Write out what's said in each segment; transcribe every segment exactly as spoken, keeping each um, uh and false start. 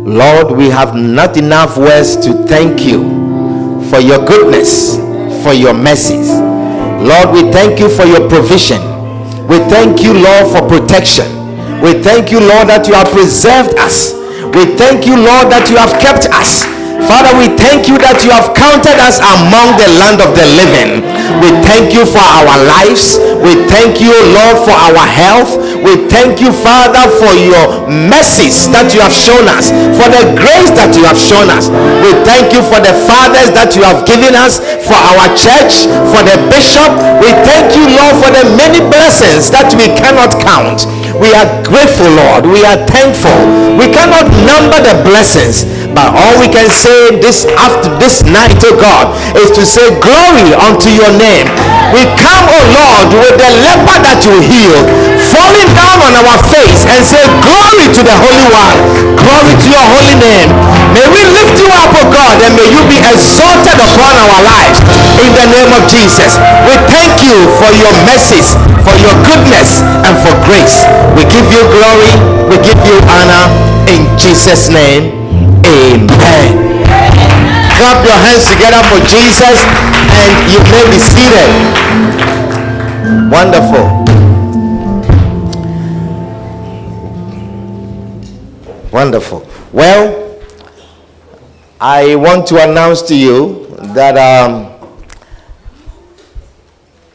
Lord, we have not enough words to thank you for your goodness, for your mercies. Lord, we thank you for your provision. We thank you, Lord, for protection. We thank you, Lord, that you have preserved us. We thank you, Lord, that you have kept us. Father, we thank you that you have counted us among the land of the living. We thank you for our lives. We thank you, Lord, for our health. We thank you, Father, for your mercies that you have shown us, for the grace that you have shown us. We thank you for the fathers that you have given us, for our church, for the bishop. We thank you, Lord, for the many blessings that we cannot count. We are grateful, Lord. We are thankful. We cannot number the blessings, but all we can say this after this night, oh God, is to say glory unto your name. We come, oh Lord, with the leper that you healed, falling down on our face and say glory to the Holy One, glory to your holy name. May we lift you up, O God, and may you be exalted upon our lives in the name of Jesus. We thank you for your mercies, for your goodness, and for grace. We give you glory, we give you honor in Jesus' name. Amen. Clap your hands together for Jesus and you may be seated. Wonderful. Wonderful. Well, I want to announce to you that um,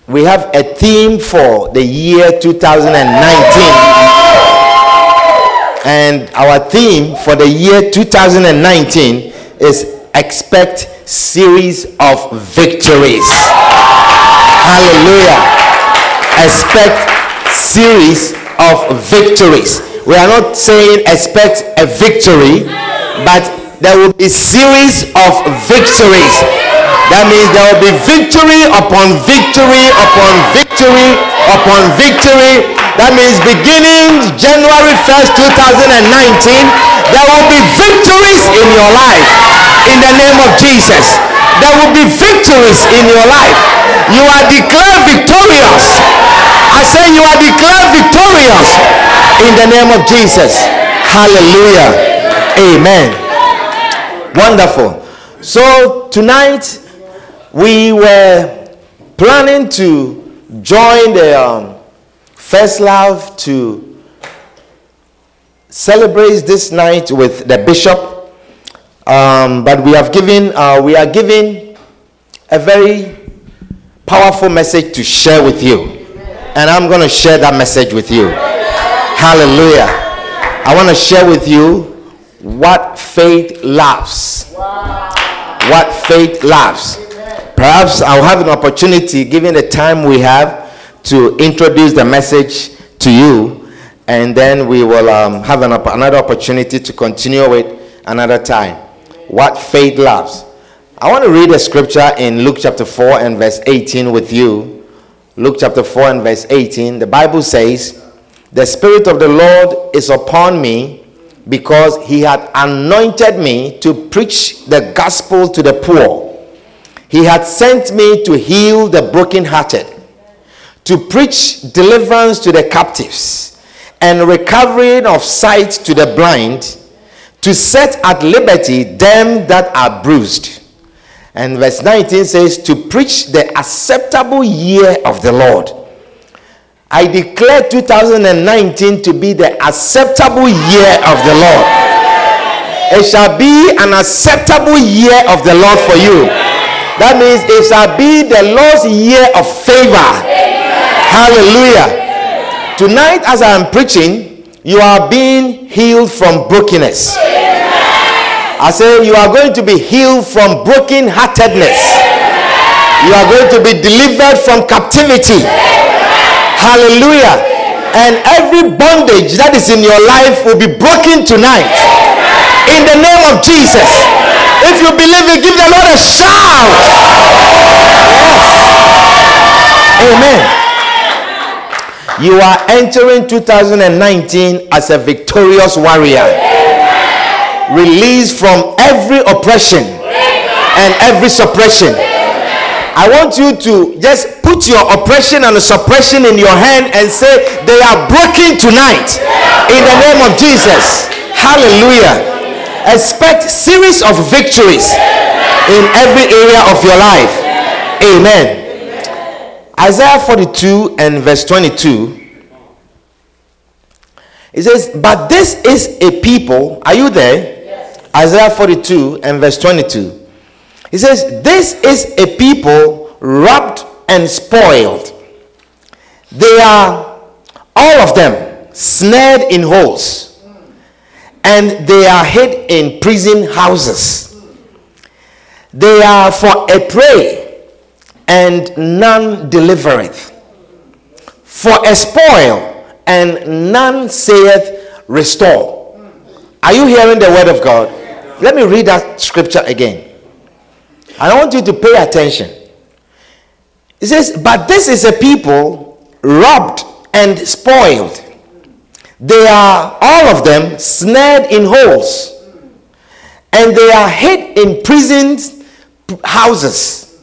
we have a theme for the year twenty nineteen. And our theme for the year twenty nineteen is Expect Series of Victories. Hallelujah. Expect Series of Victories. We are not saying expect a victory, but there will be series of victories. That means there will be victory upon victory upon victory upon victory. That means beginning January first, twenty nineteen, there will be victories in your life in the name of Jesus. There will be victories in your life. You are declared victorious. I say you are declared victorious. In the name of Jesus. Hallelujah. Amen. Wonderful. So tonight we were planning to join the um, First Love to celebrate this night with the bishop, um, but we have given uh, we are giving a very powerful message to share with you, and I'm going to share that message with you. Hallelujah. I want to share with you what faith loves. Wow. What faith loves. Amen. Perhaps I'll have an opportunity, given the time we have, to introduce the message to you, and then we will um, have an op- another opportunity to continue it another time. What faith loves. I want to read a scripture in Luke chapter four and verse eighteen with you. Luke chapter four and verse eighteen. The Bible says, "The Spirit of the Lord is upon me because he had anointed me to preach the gospel to the poor. He had sent me to heal the brokenhearted, to preach deliverance to the captives, and recovering of sight to the blind, to set at liberty them that are bruised." And verse nineteen says, "To preach the acceptable year of the Lord." I declare twenty nineteen to be the acceptable year of the Lord. It shall be an acceptable year of the Lord for you. That means it shall be the Lord's year of favor. Hallelujah. Tonight as I am preaching, you are being healed from brokenness. I say you are going to be healed from brokenheartedness. You are going to be delivered from captivity. Hallelujah. And every bondage that is in your life will be broken tonight. in the name of Jesus. If you believe it, give the Lord a shout. Yes. Amen. You are entering two thousand nineteen as a victorious warrior, released from every oppression and every suppression. I want you to just put your oppression and suppression in your hand and say, they are broken tonight in the name of Jesus. Hallelujah. Expect series of victories in every area of your life. Amen. Isaiah forty-two and verse twenty-two. It says, but this is a people. Are you there? Isaiah forty-two and verse twenty-two. He says, this is a people robbed and spoiled. They are, all of them, snared in holes. And they are hid in prison houses. They are for a prey, and none delivereth. For a spoil, and none saith, restore. Are you hearing the word of God? Let me read that scripture again. I want you to pay attention. It says, but this is a people robbed and spoiled. They are, all of them, snared in holes. And they are hid in prison houses.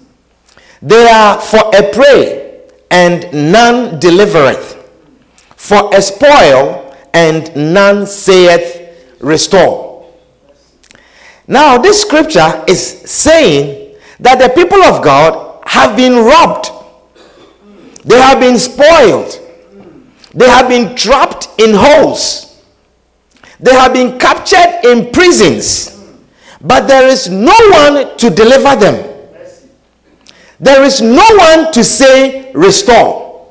They are for a prey, and none delivereth. For a spoil, and none saith, restore. Now, this scripture is saying that the people of God have been robbed. They have been spoiled. They have been trapped in holes. They have been captured in prisons. But there is no one to deliver them. There is no one to say, restore.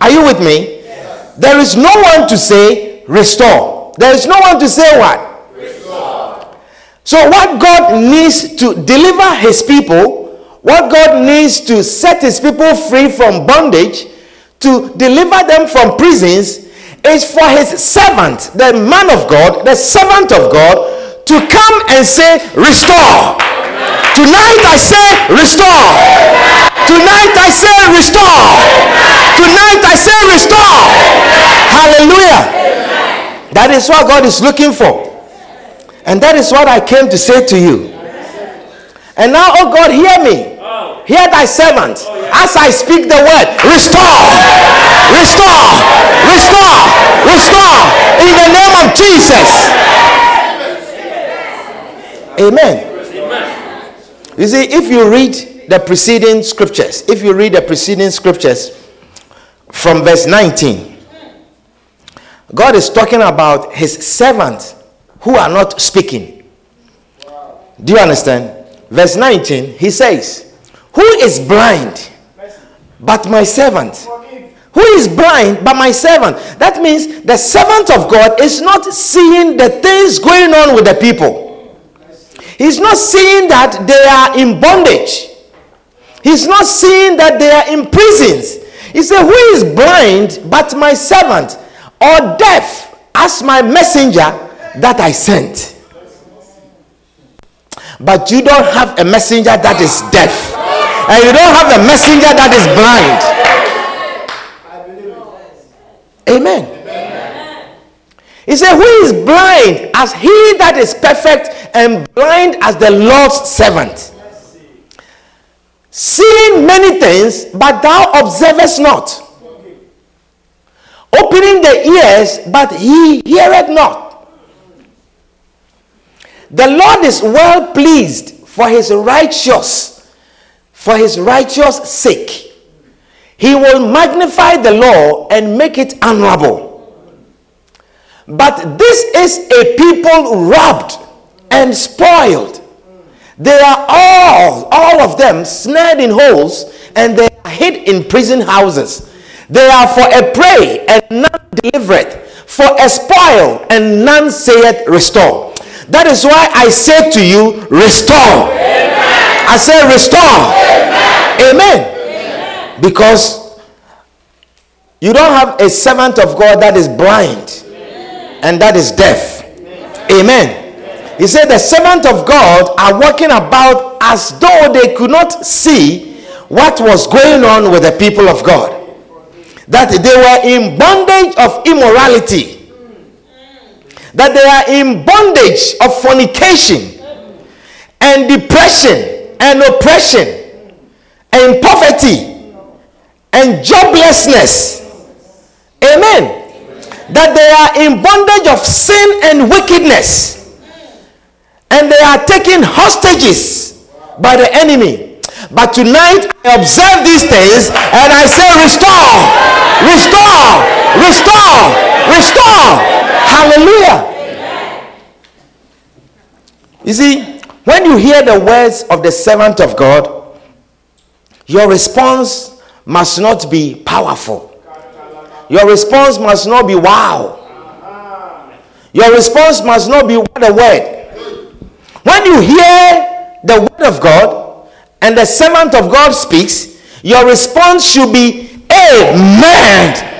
Are you with me? Yes. There is no one to say, restore. There is no one to say what? So what God needs to deliver his people, what God needs to set his people free from bondage, to deliver them from prisons, is for his servant, the man of God, the servant of God, to come and say, restore. Tonight I say, restore. Tonight I say, restore. Tonight I say, restore. Hallelujah. That is what God is looking for. And that is what I came to say to you. And now, oh God, hear me. Hear thy servant. As I speak the word, restore. Restore. Restore. Restore. In the name of Jesus. Amen. You see, if you read the preceding scriptures, if you read the preceding scriptures from verse nineteen, God is talking about his servant who are not speaking. Do you understand? Verse nineteen, he says, who is blind but my servant? Who is blind but my servant? That means the servant of God is not seeing the things going on with the people. He's not seeing that they are in bondage. He's not seeing that they are in prisons. He said, who is blind but my servant, or deaf as my messenger that I sent? But you don't have a messenger that is deaf, and you don't have a messenger that is blind. Amen. He said, who is blind as he that is perfect, and blind as the Lord's servant, seeing many things but thou observest not, opening the ears but he heareth not? The Lord is well pleased for his righteous, for his righteous sake. He will magnify the law and make it honorable. But this is a people robbed and spoiled. They are all, all of them, snared in holes, and they are hid in prison houses. They are for a prey, and none delivereth, for a spoil, and none saith restore. That is why I say to you, restore. Amen. I say restore. Amen. Amen. Because you don't have a servant of God that is blind, Amen, and that is deaf. Amen. Amen. He said the servants of God are walking about as though they could not see what was going on with the people of God. That they were in bondage of immorality. That they are in bondage of fornication and depression and oppression and poverty and joblessness. Amen. That they are in bondage of sin and wickedness. And they are taken hostages by the enemy. But tonight, I observe these things and I say, restore, restore, restore, restore. Hallelujah. You see, when you hear the words of the servant of God, your response must not be powerful. Your response must not be wow. Your response must not be what a word. When you hear the word of God and the servant of God speaks, your response should be amen.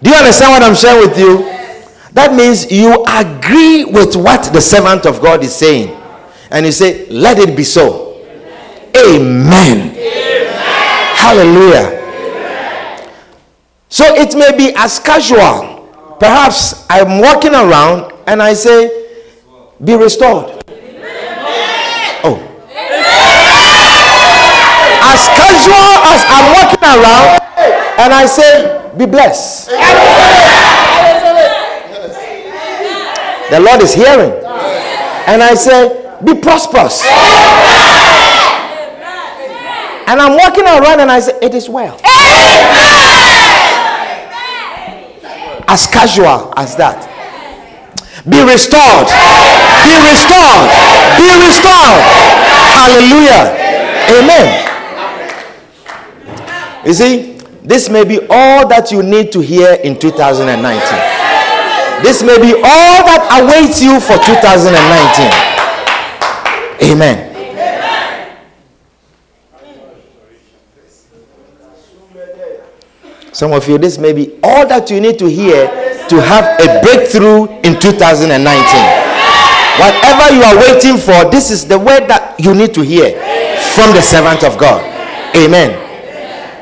Do you understand what I'm sharing with you? That means you agree with what the servant of God is saying. And you say, let it be so. Amen. Amen. Hallelujah. So it may be as casual. Perhaps I'm walking around and I say, be restored. Oh. As casual as I'm walking around and I say, be blessed. The Lord is hearing. And I say, be prosperous. And I'm walking around and I say, it is well. As casual as that. Be restored. Be restored. Be restored. Hallelujah. Amen. You see, this may be all that you need to hear in two thousand nineteen. This may be all that awaits you for two thousand nineteen. Amen. Some of you, this may be all that you need to hear to have a breakthrough in two thousand nineteen. Whatever you are waiting for, this is the word that you need to hear from the servant of God. Amen.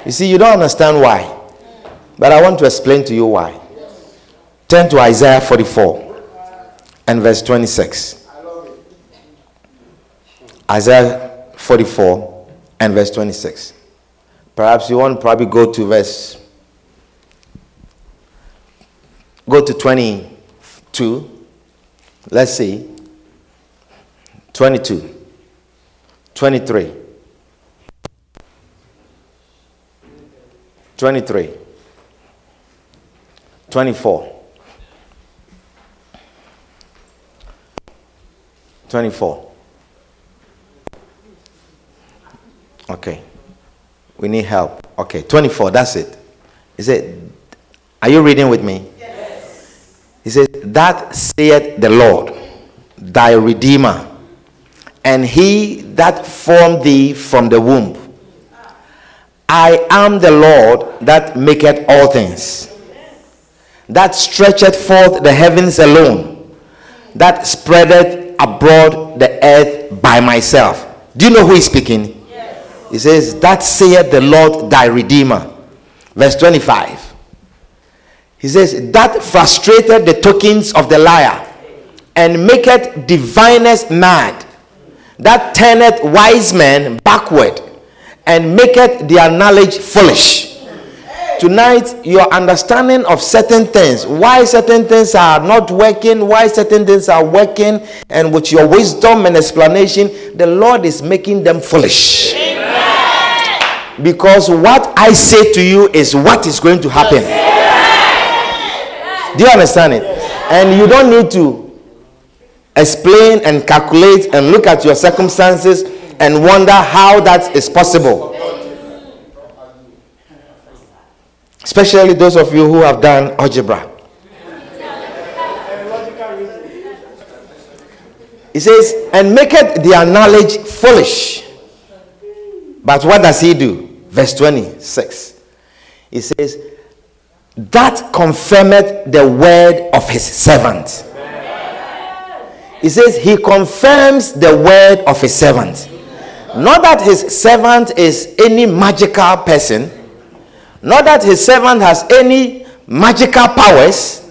You see, you don't understand why. But I want to explain to you why. Turn to Isaiah forty-four and verse twenty-six. Isaiah forty-four and verse twenty-six. Perhaps you want to probably go to verse... Go to twenty-two. Let's see. twenty-two. twenty-three. twenty-three. twenty-four. twenty-four. Okay. We need help. Okay. twenty-four. That's it. Is it? Are you reading with me? He says, that saith the Lord, thy Redeemer, and he that formed thee from the womb. I am the Lord that maketh all things, that stretcheth forth the heavens alone, that spreadeth abroad the earth by myself. Do you know who is speaking? Yes. He says, that saith the Lord thy Redeemer. Verse twenty-five. He says, that frustrated the tokens of the liar, and maketh diviners mad, that turneth wise men backward, and maketh their knowledge foolish. Tonight, your understanding of certain things, why certain things are not working, why certain things are working, and with your wisdom and explanation, the Lord is making them foolish. Amen. Because what I say to you is what is going to happen. Do you understand it? And you don't need to explain and calculate and look at your circumstances and wonder how that is possible. Especially those of you who have done algebra. He says, and maketh their knowledge foolish. But what does he do? Verse twenty-six. He says, that confirmeth the word of his servant. Amen. He says he confirms the word of his servant. Not that his servant is any magical person. Not that his servant has any magical powers.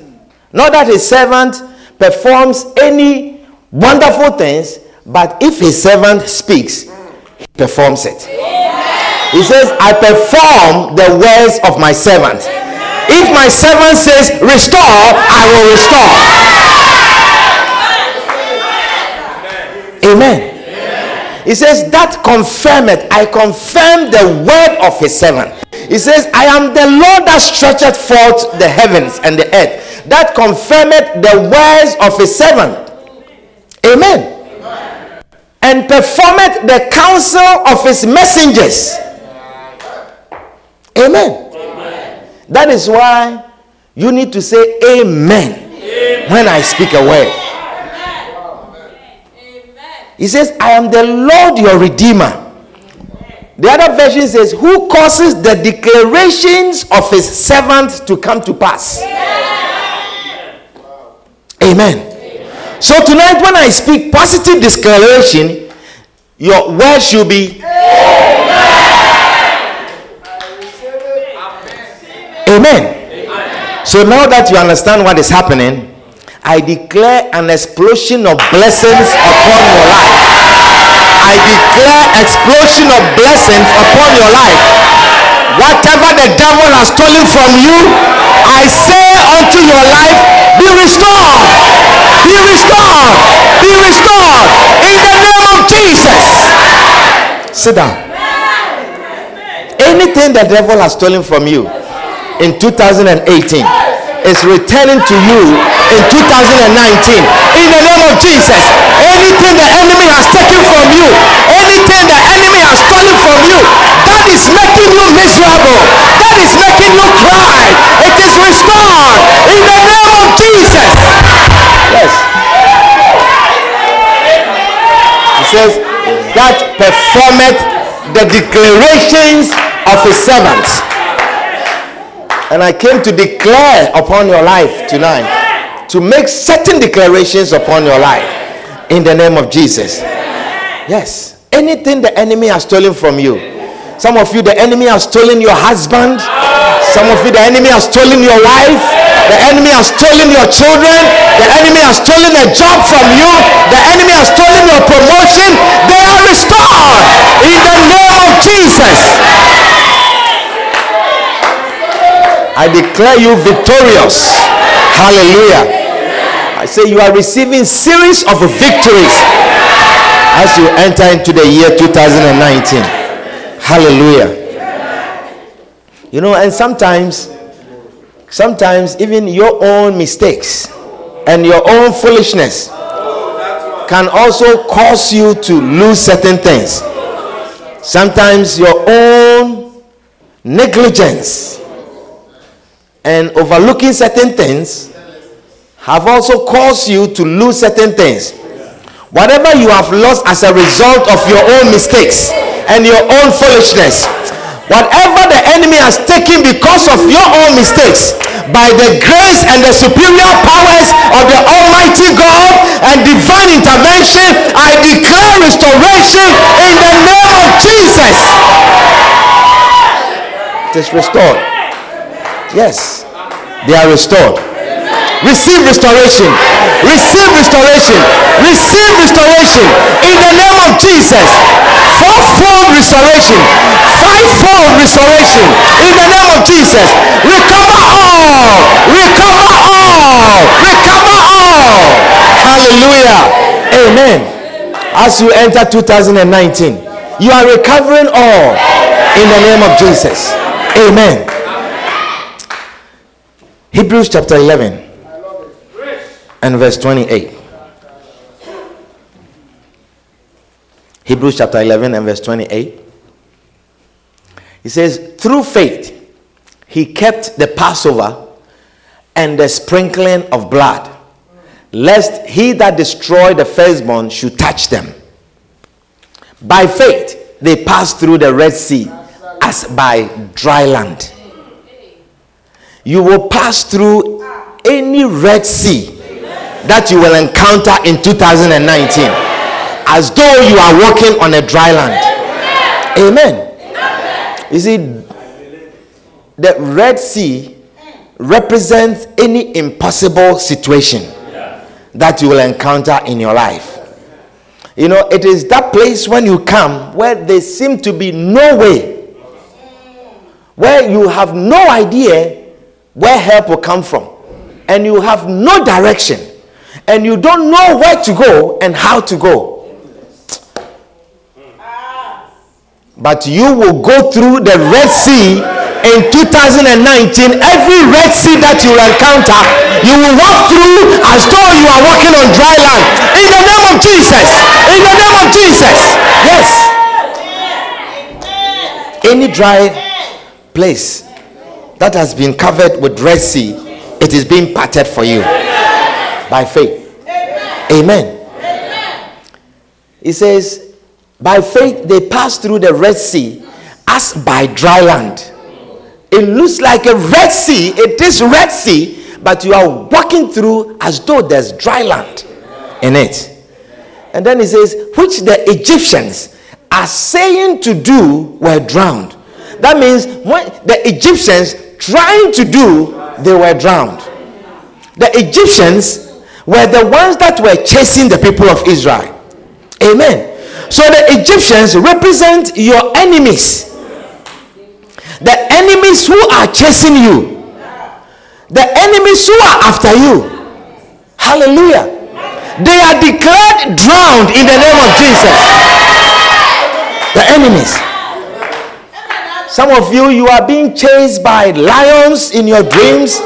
Not that his servant performs any wonderful things. But if his servant speaks, he performs it. Amen. He says, I perform the words of my servant. Amen. If my servant says, restore, I will restore. Amen. Amen. He says, that confirmeth. I confirm the word of his servant. He says, I am the Lord that stretcheth forth the heavens and the earth. That confirmeth the words of his servant. Amen. Amen. And performeth the counsel of his messengers. Amen. Amen. That is why you need to say amen, amen, when I speak a word. He says, I am the Lord your Redeemer. The other version says, who causes the declarations of his servant to come to pass. Yeah. Amen. Amen. So tonight when I speak positive declaration, your word should be amen. Amen. Amen. So now that you understand what is happening, I declare an explosion of blessings upon your life. I declare explosion of blessings upon your life. Whatever the devil has stolen from you, I say unto your life, be restored, be restored, be restored in the name of Jesus. Sit down. Anything the devil has stolen from you in two thousand eighteen. Is returning to you in two thousand nineteen in the name of Jesus. Anything the enemy has taken from you, anything the enemy has stolen from you, that is making you miserable, that is making you cry, it is restored in the name of Jesus. Yes. He says that performeth the declarations of his servants. And I came to declare upon your life tonight, to make certain declarations upon your life in the name of Jesus. Yes. Anything the enemy has stolen from you. Some of you, the enemy has stolen your husband. Some of you, the enemy has stolen your wife. The enemy has stolen your children. The enemy has stolen a job from you. The enemy has stolen your promotion. They are restored in the name of Jesus. I declare you victorious. Hallelujah. I say you are receiving series of victories as you enter into the year two thousand nineteen. Hallelujah. You know, and sometimes, sometimes even your own mistakes and your own foolishness can also cause you to lose certain things. Sometimes your own negligence and overlooking certain things have also caused you to lose certain things. Whatever you have lost as a result of your own mistakes and your own foolishness, whatever the enemy has taken because of your own mistakes, by the grace and the superior powers of the Almighty God and divine intervention, I declare restoration in the name of Jesus. It is restored. Yes, they are restored. Receive restoration. Receive restoration. Receive restoration in the name of Jesus. Fourfold restoration. Fivefold restoration in the name of Jesus. Recover all. Recover all. Recover all. Hallelujah. Amen. As you enter two thousand nineteen, you are recovering all in the name of Jesus. Amen. Hebrews chapter eleven and verse twenty-eight. Hebrews chapter eleven and verse twenty-eight. It says, through faith he kept the Passover and the sprinkling of blood, lest he that destroyed the firstborn should touch them. By faith they passed through the Red Sea as by dry land. You will pass through any Red Sea that you will encounter in two thousand nineteen, as though you are walking on a dry land. Amen. You see, the Red Sea represents any impossible situation that you will encounter in your life. You know, it is that place when you come where there seems to be no way, where you have no idea where help will come from, and you have no direction, and you don't know where to go and how to go. But you will go through the Red Sea in two thousand nineteen. Every Red Sea that you encounter, you will walk through as though you are walking on dry land. In the name of Jesus. In the name of Jesus. Yes. Any dry place that has been covered with Red Sea, it is being parted for you by faith. Amen. It says, by faith, they passed through the Red Sea as by dry land. It looks like a Red Sea. It is Red Sea, but you are walking through as though there's dry land in it. And then it says, which the Egyptians are saying to do were drowned. That means when the Egyptians trying to do, they were drowned. The Egyptians were the ones that were chasing the people of Israel. Amen. So the Egyptians represent your enemies. The enemies who are chasing you. The enemies who are after you. Hallelujah. They are declared drowned in the name of Jesus. The enemies. Some of you, you are being chased by lions in your dreams,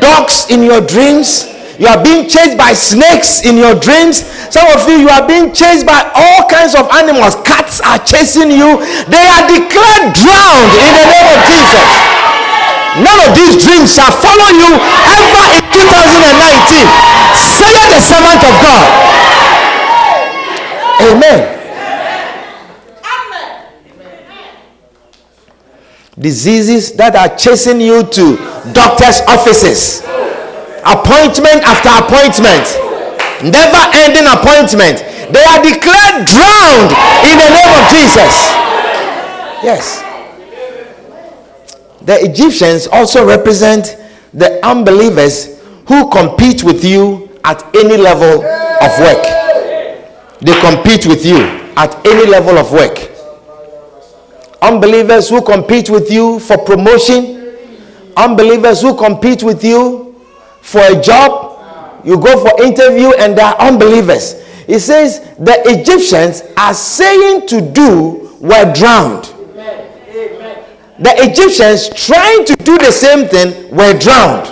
dogs in your dreams. You are being chased by snakes in your dreams. Some of you, you are being chased by all kinds of animals. Cats are chasing you. They are declared drowned in the name of Jesus. None of these dreams shall follow you ever in two thousand nineteen. Say the servant of God. Amen. Diseases that are chasing you to doctors' offices. Appointment after appointment, never ending appointment, they are declared drowned in the name of Jesus. Yes. The Egyptians also represent the unbelievers who compete with you at any level of work. They compete with you at any level of work. Unbelievers who compete with you for promotion, unbelievers who compete with you for a job. You go for interview and they are unbelievers. It says the Egyptians are saying to do were drowned. The Egyptians trying to do the same thing were drowned.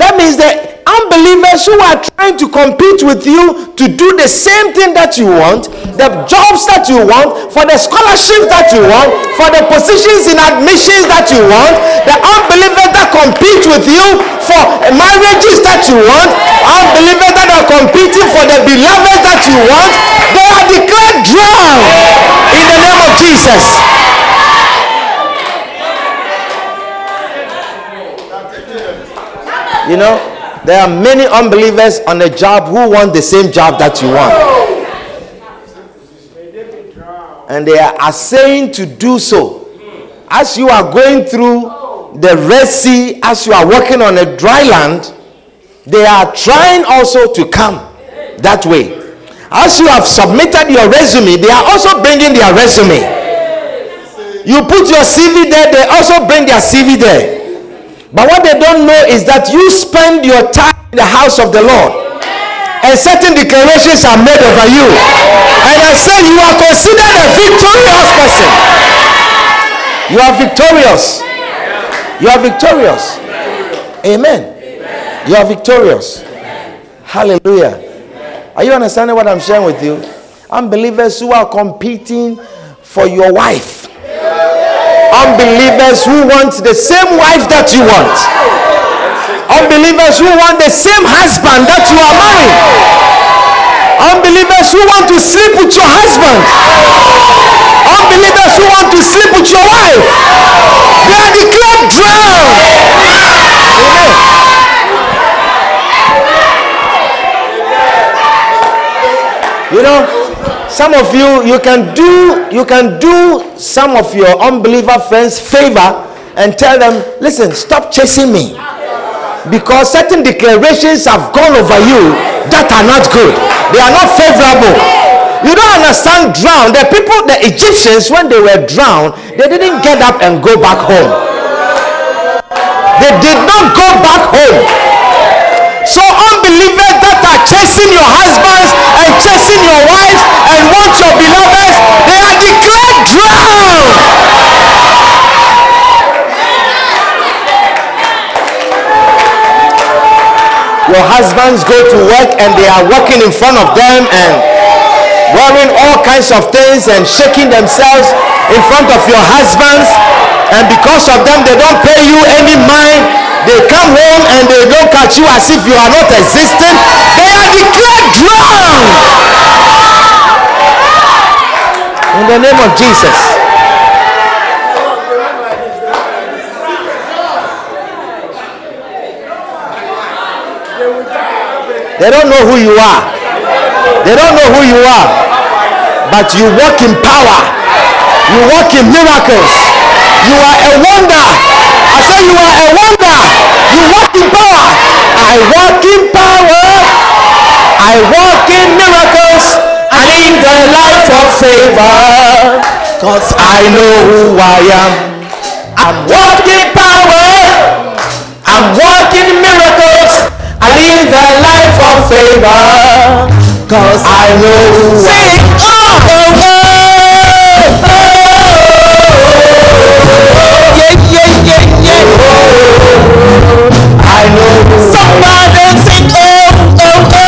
That means that unbelievers who are trying to compete with you to do the same thing that you want, the jobs that you want, for the scholarships that you want, for the positions in admissions that you want, the unbelievers that compete with you for marriages that you want, unbelievers that are competing for the beloved that you want, they are declared drowned in the name of Jesus. You know, there are many unbelievers on a job who want the same job that you want. And they are assaying to do so. As you are going through the Red Sea, as you are walking on a dry land, they are trying also to come that way. As you have submitted your resume, they are also bringing their resume. You put your C V there, they also bring their C V there. But what they don't know is that you spend your time in the house of the Lord, and certain declarations are made over you. And I say you are considered a victorious person. You are victorious. You are victorious. Amen. You are victorious. Hallelujah. Are you understanding what I'm sharing with you? Unbelievers who are competing for your wife. Unbelievers who want the same wife that you want. Unbelievers who want the same husband that you are marrying. Unbelievers who want to sleep with your husband. Unbelievers who want to sleep with your wife. They are declared drowned. Amen. Some of you, you can do you can do some of your unbeliever friends favor and tell them, listen, stop chasing me, because certain declarations have gone over you that are not good. They are not favorable. You don't understand drown. The people, the Egyptians, when they were drowned, they didn't get up and go back home. They did not go back home. So unbelievers that are chasing your husbands and chasing your wives and want your beloveds, they are declared drowned. Your husbands go to work and they are walking in front of them and wearing all kinds of things and shaking themselves in front of your husbands, and because of them they don't pay you any mind. They come home and they look at you as if you are not existing. They are declared drowned in the name of Jesus. They don't know who you are. They don't know who you are, but you walk in power. You walk in miracles. You are a wonder. I say you are a wonder. You walk in power. I walk in power. I walk in miracles. And in the light of favor, cause I know who I am. I'm walking power. I'm walking miracles. And in the life of favor, cause I know sing all the world. Yeah, yeah, yeah, yeah. I know somebody sing oh, oh, oh, oh.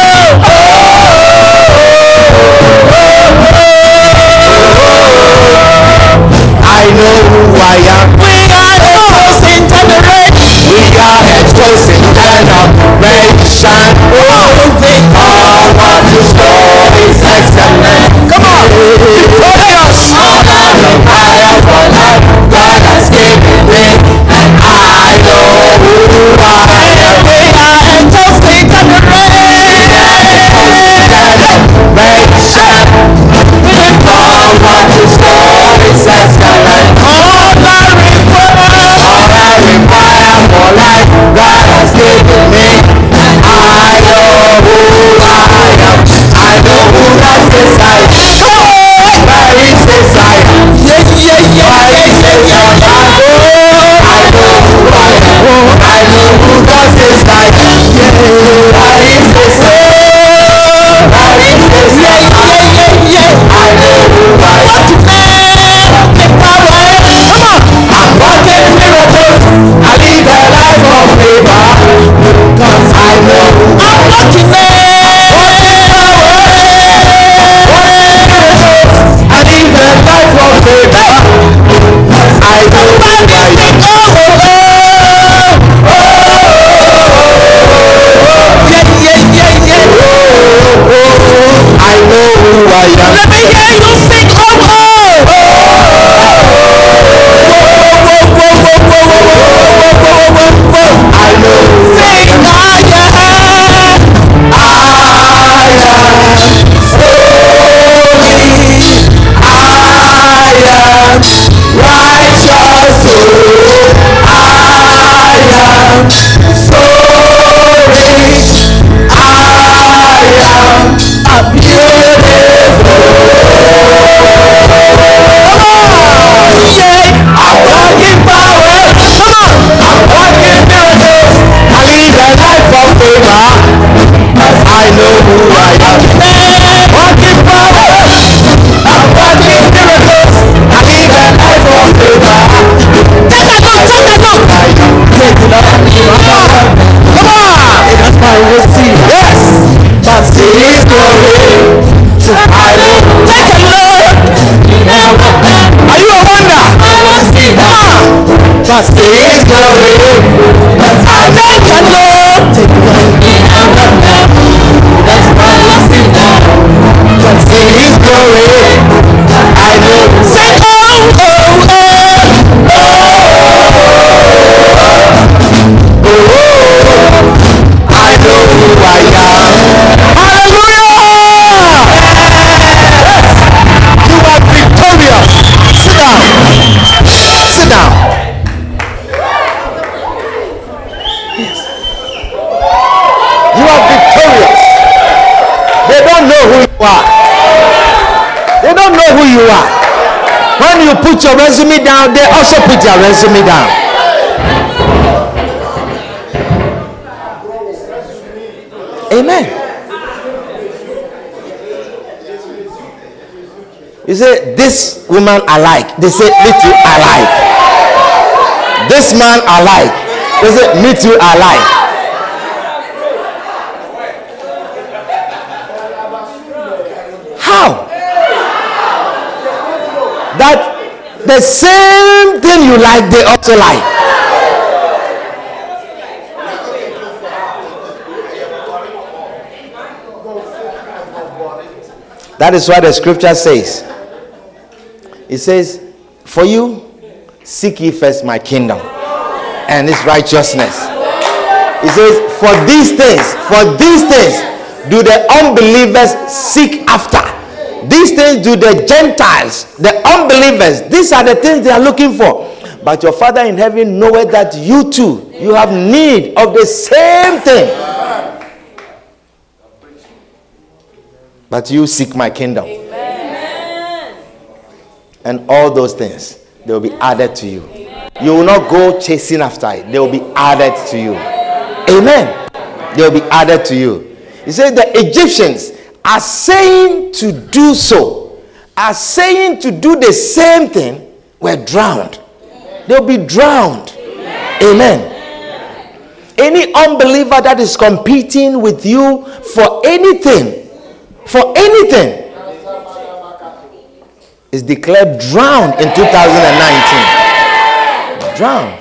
I know who I am. We are a chosen generation. We are a chosen generation. Oh, they are. Come on, Kodesh! I am higher for life. God has given me, and I know who I am. We are a chosen generation. We all want to stories that's coming. All I require, all I require for life. God has given me, and I know who I am. I know who I am. I know who I am. Hallelujah! Yes. notorious. They don't know who you are. They don't know who you are. When you put your resume down, they also put their resume down. Amen. You say, this woman alike. They say, me too alike. This man alike. They say, me too alike. How? That the same thing you like, they also like. That is what the scripture says. It says, for you, seek ye first my kingdom and its righteousness. It says, for these things, for these things do the unbelievers seek after. These things do the Gentiles, the unbelievers. These are the things they are looking for. But your Father in heaven knoweth that you too, you have need of the same thing. But you seek my kingdom. Amen. And all those things, they will be added to you. Amen. You will not go chasing after it. They will be added to you. Amen. They will be added to you. He says the Egyptians are saying to do so, are saying to do the same thing, were drowned. They will be drowned. Amen. Amen. Any unbeliever that is competing with you for anything, for anything, is declared drowned in two thousand nineteen. Drowned.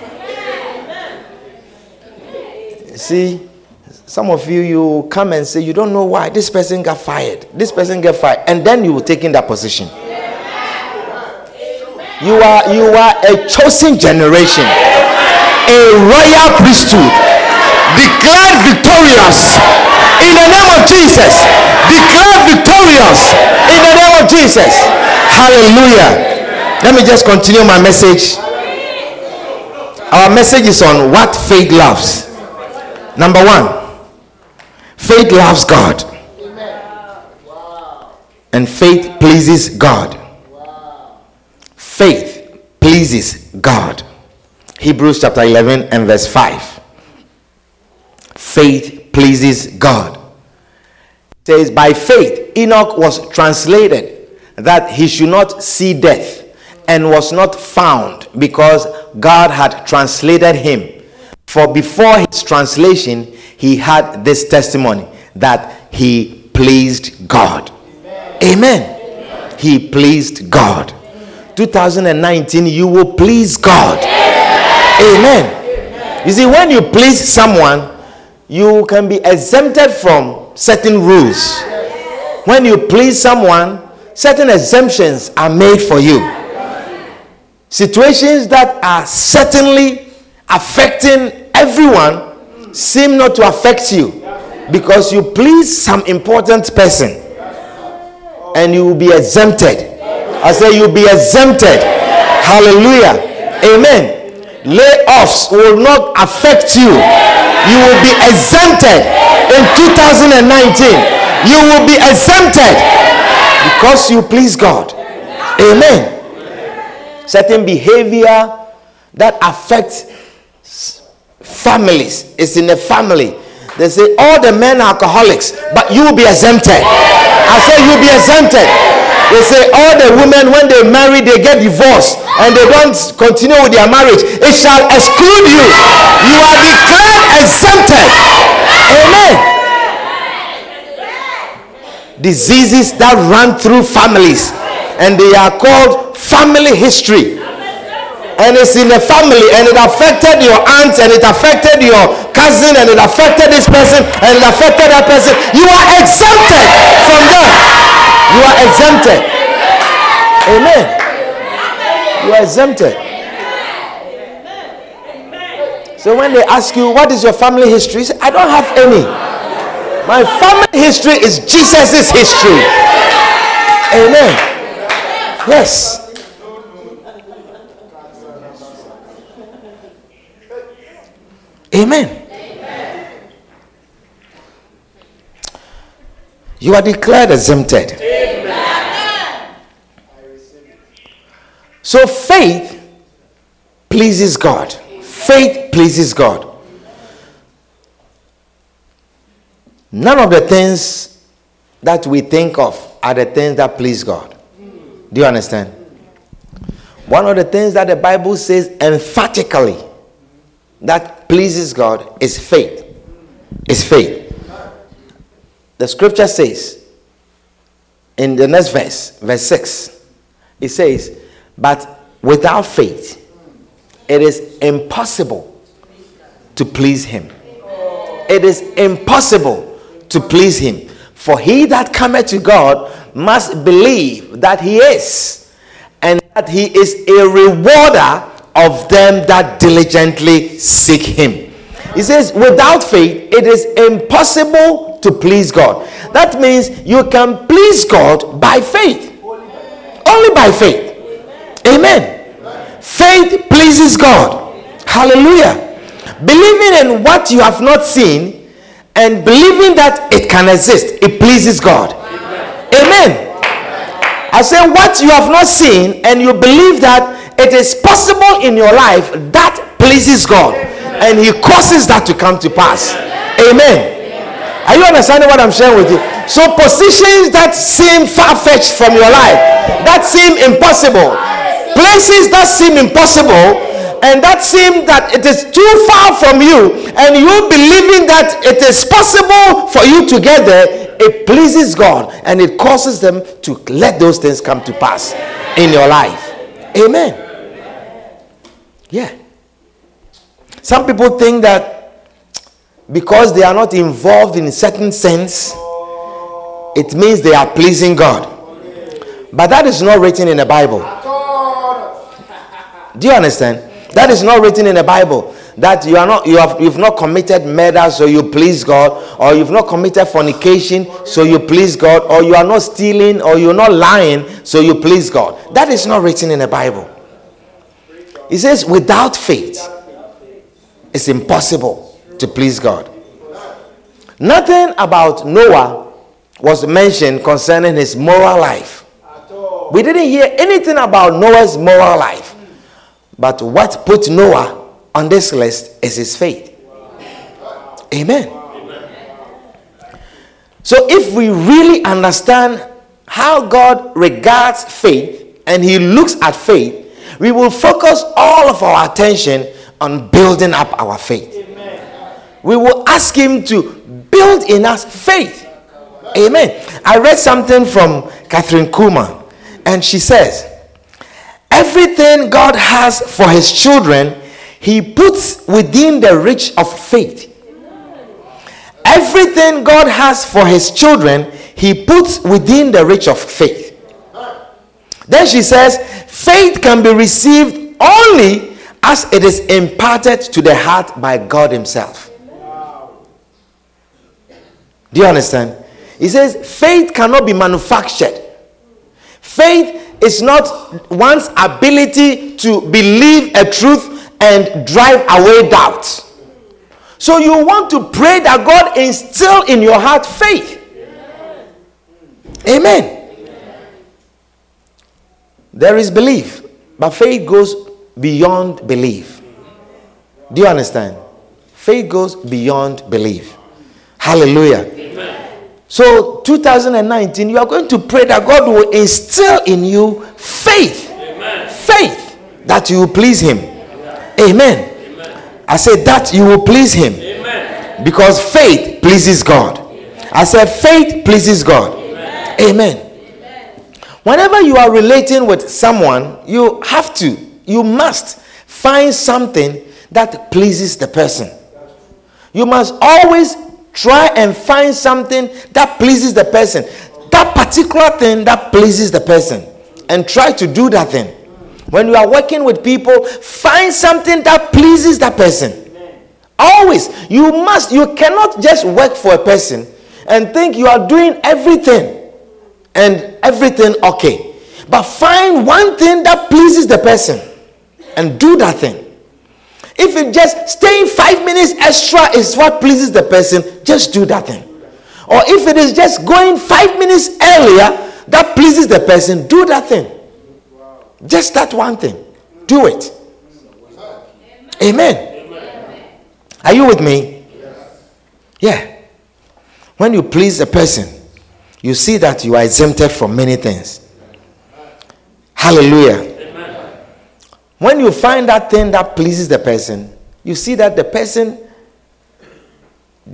See, some of you, you come and say, you don't know why this person got fired. This person got fired. And then you will take in that position. You are, you are a chosen generation, a royal priesthood, declared victorious. In the name of Jesus, declare victorious. In the name of Jesus. Hallelujah. Let me just continue my message. Our message is on what faith loves. Number one, faith loves God. And faith pleases God. Faith pleases God. Hebrews chapter eleven and verse five. Faith pleases God. It says, by faith Enoch was translated that he should not see death, and was not found because God had translated him. For before his translation he had this testimony, that he pleased God. Amen. Amen. Amen. He pleased God. Amen. twenty nineteen, you will please God. Amen. Amen. Amen. You see, when you please someone, you can be exempted from certain rules. When you please someone, certain exemptions are made for you. Situations that are certainly affecting everyone seem not to affect you, because you please some important person, and you will be exempted. I say you'll be exempted. Hallelujah. Amen. Layoffs will not affect you. You will be exempted in two thousand nineteen. You will be exempted because you please God. Amen. Certain behavior that affects families is in the family. They say all the men are alcoholics, but you will be exempted. I say you'll be exempted. They say all the women, when they marry, they get divorced and they don't continue with their marriage. It shall exclude you. You are declared exempted. Amen. Diseases that run through families, and they are called family history. And it's in the family, and it affected your aunt, and it affected your cousin, and it affected this person, and it affected that person. You are exempted from that. You are exempted. Amen. You are exempted. So when they ask you, what is your family history? You say, I don't have any. My family history is Jesus' history. Amen. Yes. Amen. You are declared exempted. Amen. I receive it. So faith pleases God. Faith pleases God. None of the things that we think of are the things that please God. Do you understand? One of the things that the Bible says emphatically that pleases God is faith. It's faith. The scripture says, in the next verse, verse six, it says, but without faith, it is impossible to please him. It is impossible to please him. For he that cometh to God must believe that he is, and that he is a rewarder of them that diligently seek him. It says, without faith, it is impossible to please God. That means you can please God by faith. Amen. Only by faith. Amen. Amen. Faith pleases God. Amen. Hallelujah. Believing in what you have not seen and believing that it can exist, it pleases God. Amen. Amen. I say what you have not seen and you believe that it is possible in your life, that pleases God. Amen. And he causes that to come to pass. Amen. Are you understanding what I'm sharing with you? So positions that seem far-fetched from your life, that seem impossible, places that seem impossible, and that seem that it is too far from you, and you believing that it is possible for you to get there, it pleases God, and it causes them to let those things come to pass in your life. Amen. Yeah. Some people think that because they are not involved in a certain sense, it means they are pleasing God. But that is not written in the Bible. Do you understand? That is not written in the Bible. That you are not, you have, you've not committed murder, so you please God, or you've not committed fornication, so you please God, or you are not stealing, or you're not lying, so you please God. That is not written in the Bible. It says, without faith, it's impossible to please God. Nothing about Noah was mentioned concerning his moral life. We didn't hear anything about Noah's moral life. But what put Noah on this list is his faith. Amen. So if we really understand how God regards faith and he looks at faith, we will focus all of our attention on building up our faith. We will ask him to build in us faith. Amen. I read something from Catherine Kuhlman, and she says, everything God has for his children, he puts within the reach of faith. Everything God has for his children, he puts within the reach of faith. Then she says, faith can be received only as it is imparted to the heart by God himself. Do you understand? He says, faith cannot be manufactured. Faith is not one's ability to believe a truth and drive away doubt. So you want to pray that God instill in your heart faith. Amen. Amen. There is belief, but faith goes beyond belief. Do you understand? Faith goes beyond belief. Hallelujah. Amen. So two thousand nineteen, you are going to pray that God will instill in you faith. Amen. Faith that you will please him. Amen. Amen. Amen. I said that you will please him. Amen. Because faith pleases God. Amen. I said faith pleases God. Amen. Amen. Amen. Whenever you are relating with someone, you have to, you must find something that pleases the person. You must always try and find something that pleases the person. That particular thing that pleases the person. And try to do that thing. When you are working with people, find something that pleases that person. Always. You must, you cannot just work for a person and think you are doing everything and everything okay. But find one thing that pleases the person and do that thing. If it just staying five minutes extra is what pleases the person, just do that thing. Or if it is just going five minutes earlier that pleases the person, do that thing. Wow. Just that one thing. Do it. Amen. Amen. Amen. Are you with me? Yes. Yeah. When you please a person, you see that you are exempted from many things. Hallelujah. Amen. When you find that thing that pleases the person, you see that the person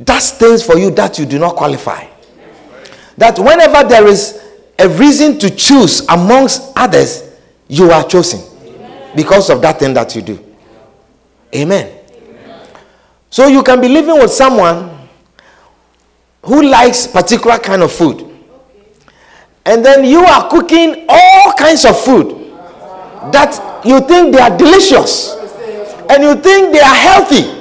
does things for you that you do not qualify. That whenever there is a reason to choose amongst others, you are chosen because of that thing that you do. Amen. Amen. So you can be living with someone who likes particular kind of food. Okay. And then you are cooking all kinds of food that you think they are delicious. And you think they are healthy.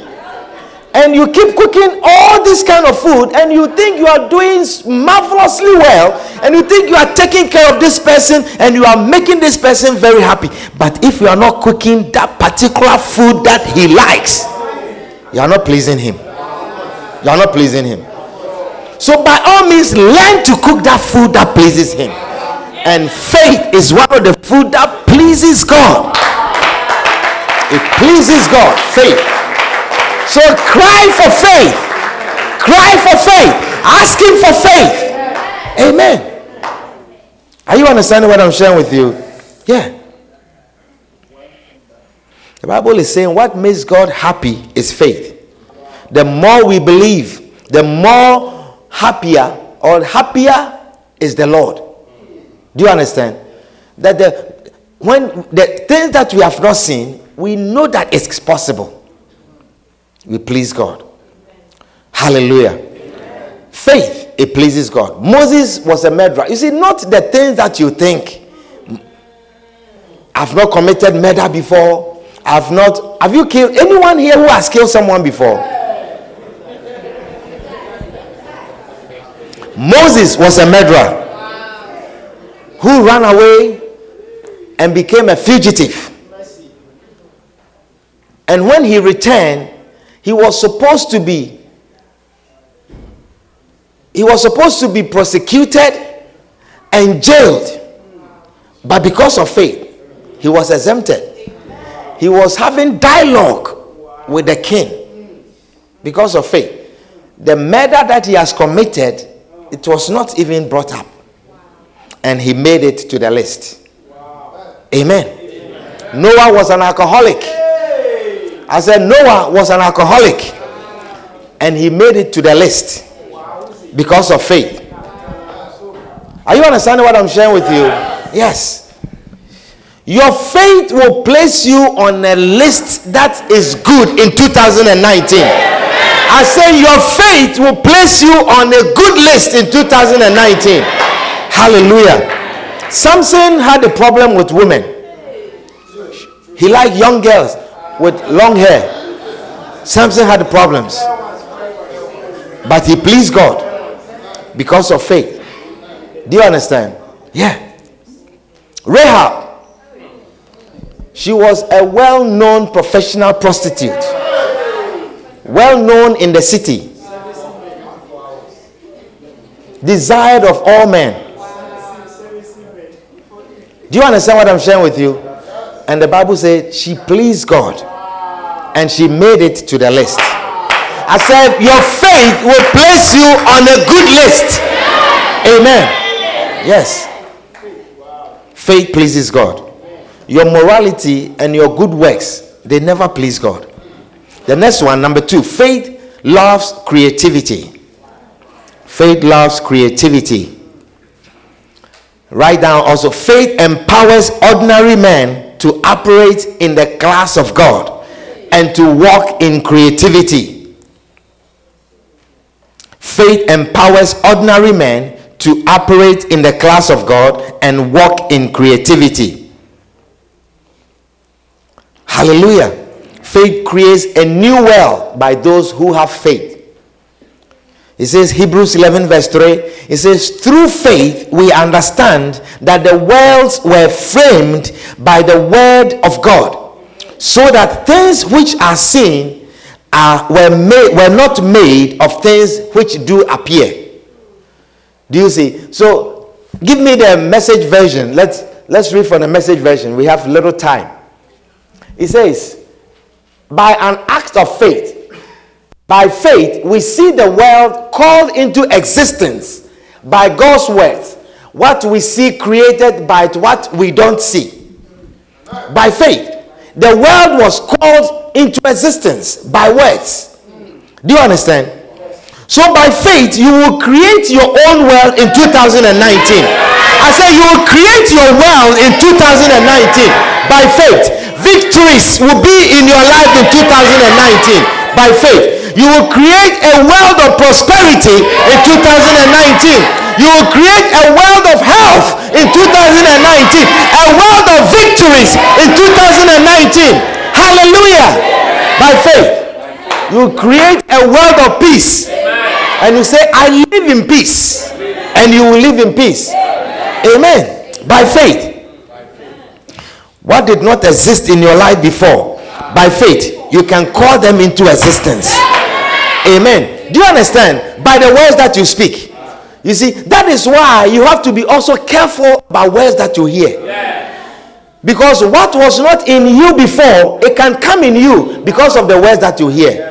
And you keep cooking all this kind of food and you think you are doing marvelously well. And you think you are taking care of this person and you are making this person very happy. But if you are not cooking that particular food that he likes, you are not pleasing him. You are not pleasing him. So by all means, learn to cook that food that pleases him. And faith is one of the food that pleases God. It pleases God, faith. So cry for faith. Cry for faith. Ask him for faith. Amen. Are you understanding what I'm sharing with you? Yeah. The Bible is saying what makes God happy is faith. The more we believe, the more happier or happier is the Lord. Do you understand? That the when the things that we have not seen, we know that it's possible. We please God. Hallelujah. Amen. Faith, it pleases God. Moses was a murderer. You see, not the things that you think. I've not committed murder before. I've not. Have you killed anyone here who has killed someone before? Moses was a murderer who ran away and became a fugitive. And when he returned, He was supposed to be he was supposed to be prosecuted and jailed. But because of faith, he was exempted. He was having dialogue with the king because of faith. The murder that he has committed, it was not even brought up. And he made it to the list. Amen. Amen. Noah was an alcoholic. I said Noah was an alcoholic and he made it to the list because of faith. Are you understanding what I'm sharing with you? Yes. Your faith will place you on a list that is good in two thousand nineteen. I said your faith will place you on a good list in two thousand nineteen. Hallelujah. Samson had a problem with women. He liked young girls with long hair. Samson had problems, but he pleased God because of faith. Do you understand? Yeah. Rahab, she was a well-known professional prostitute, well-known in the city, desired of all men. Do you understand what I'm sharing with you? And the Bible said she pleased God and she made it to the list. I said your faith will place you on a good list. Amen. Yes. Faith pleases God. Your morality and your good works, they never please God. The next one, number two, faith loves creativity. Faith loves creativity. Write down also, faith empowers ordinary men to operate in the class of God and to walk in creativity. Faith empowers ordinary men to operate in the class of God and walk in creativity. Hallelujah. Faith creates a new world by those who have faith. It says, Hebrews eleven verse three, it says, through faith we understand that the worlds were framed by the word of God, so that things which are seen are, were, made, were not made of things which do appear. Do you see? So give me the message version. Let's let's read from the message version. We have little time. It says, by an act of faith, by faith, we see the world called into existence by God's word. What we see created by what we don't see. By faith, the world was called into existence by words. Do you understand? So by faith, you will create your own world in two thousand nineteen. I say you will create your world in two thousand nineteen by faith. Victories will be in your life in two thousand nineteen by faith. You will create a world of prosperity in two thousand nineteen. You will create a world of health in two thousand nineteen. A world of victories in two thousand nineteen. Hallelujah. By faith. You will create a world of peace. And you say, I live in peace. And you will live in peace. Amen. By faith. What did not exist in your life before? By faith. You can call them into existence. Amen. Do you understand? By the words that you speak. You see, that is why you have to be also careful about words that you hear. Because what was not in you before, it can come in you because of the words that you hear.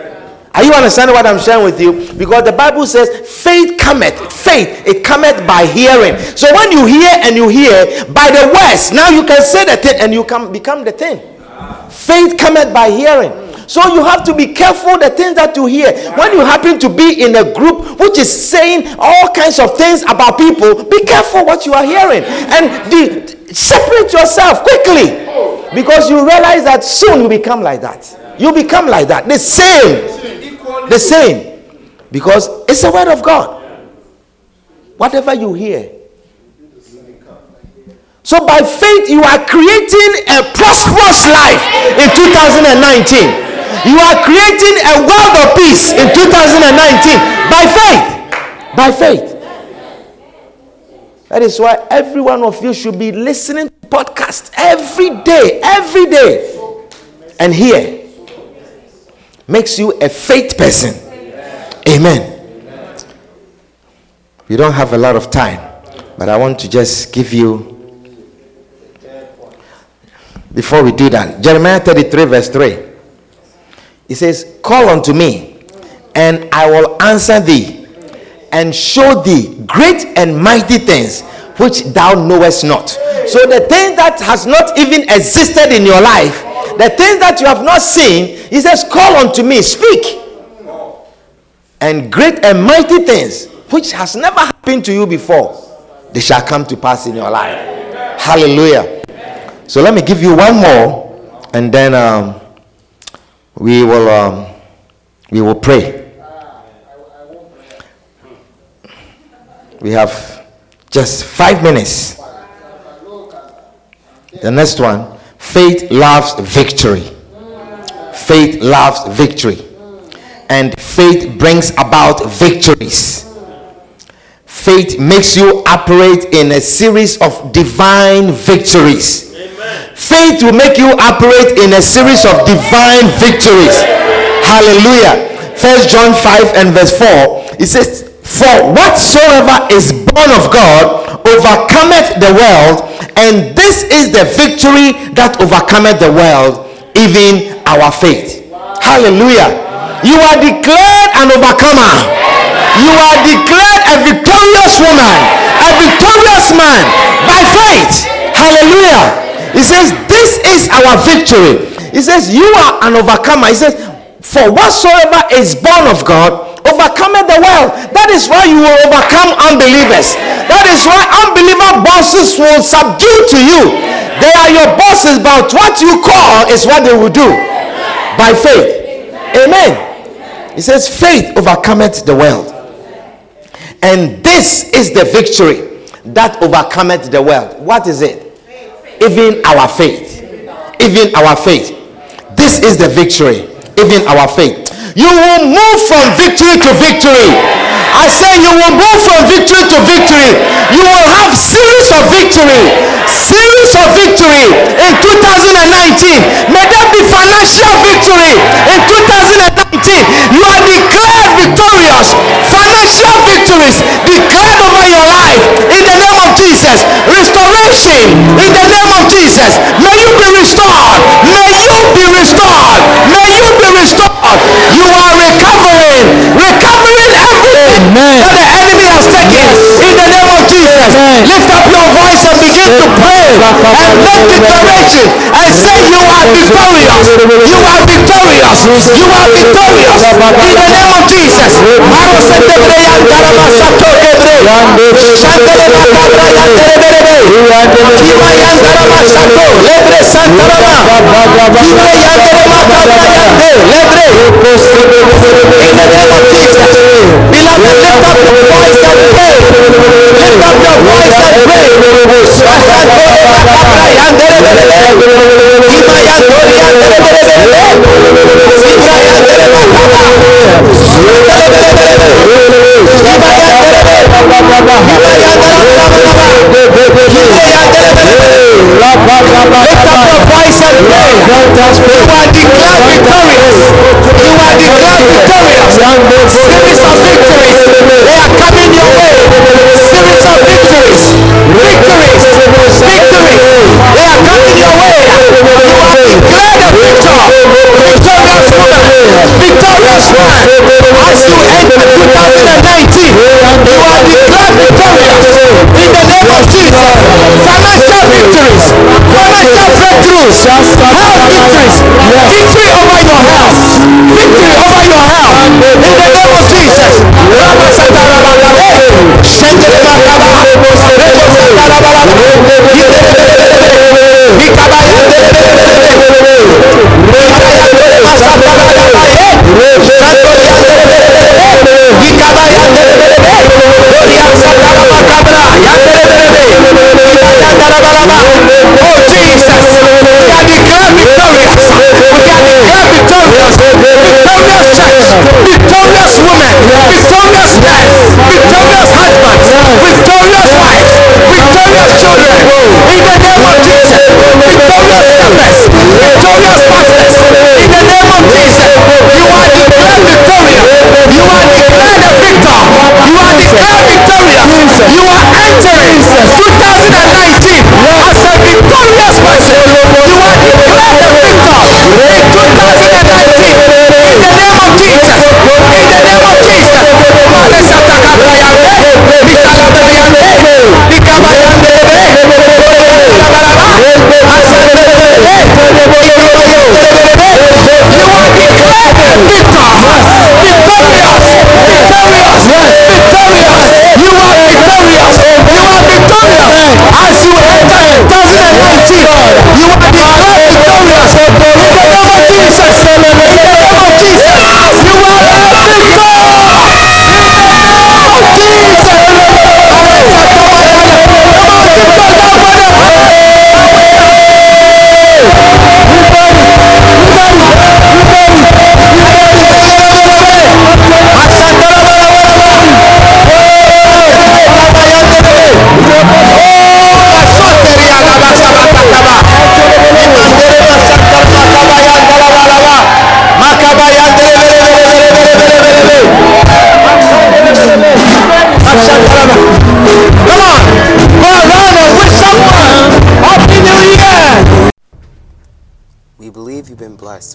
Are you understanding what I'm sharing with you? Because the Bible says, faith cometh. Faith, it cometh by hearing. So when you hear and you hear, by the words, now you can say the thing and you can become the thing. Faith cometh by hearing. So you have to be careful the things that you hear. When you happen to be in a group which is saying all kinds of things about people, be careful what you are hearing. And de- separate yourself quickly. Because you realize that soon you become like that. You become like that. The same. The same. Because it's the word of God. Whatever you hear. So by faith, you are creating a prosperous life in two thousand nineteen. You are creating a world of peace in two thousand nineteen by faith. By faith. That is why every one of you should be listening to podcasts every day, every day. And here makes you a faith person. Amen. We don't have a lot of time, but I want to just give you, before we do that, Jeremiah thirty-three verse three. It says, call unto me, and I will answer thee, and show thee great and mighty things which thou knowest not. So the thing that has not even existed in your life, the things that you have not seen, he says, call unto me, speak. And great and mighty things which has never happened to you before, they shall come to pass in your life. Hallelujah. So let me give you one more, and then um, we will um, we will pray. We have just five minutes. The next one, faith loves victory. Faith loves victory, and faith brings about victories. Faith makes you operate in a series of divine victories. Faith will make you operate in a series of divine victories. Hallelujah. First John five and verse four, it says, for whatsoever is born of God overcometh the world, and this is the victory that overcometh the world, even our faith. Hallelujah. You are declared an overcomer. You are declared a victorious woman, a victorious man by faith. Hallelujah. He says, this is our victory. He says, you are an overcomer. He says, for whatsoever is born of God overcometh the world. That is why you will overcome unbelievers. That is why unbeliever bosses will subdue to you. They are your bosses, but what you call is what they will do. By faith. Amen. He says, faith overcometh the world. And this is the victory that overcometh the world. What is it? Even our faith. Even our faith. This is the victory. Even our faith. You will move from victory to victory. I say you will move from victory to victory. You will have series of victory. Series of victory in two thousand nineteen. May that be financial victory in two thousand nineteen. You are declared victorious. Financial victories declared over your life. missing in the name of Jesus. May you be restored. May you be restored. May you be restored. You are recovering. Recovering everything that the enemy has taken in the name of Jesus. Lift up your voice and begin to pray and make declaration and say you are victorious. You are victorious. You are victorious in the name of Jesus.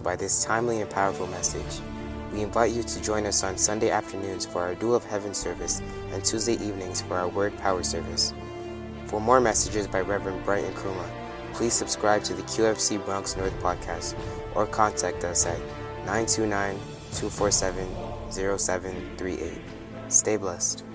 By this timely and powerful message, we invite you to join us on Sunday afternoons for our Dew of Heaven service and Tuesday evenings for our Word Power service. For more messages by Reverend Bright Nkrumah, please subscribe to the Q F C Bronx North podcast or contact us at nine two nine, two four seven, zero seven three eight. Stay blessed.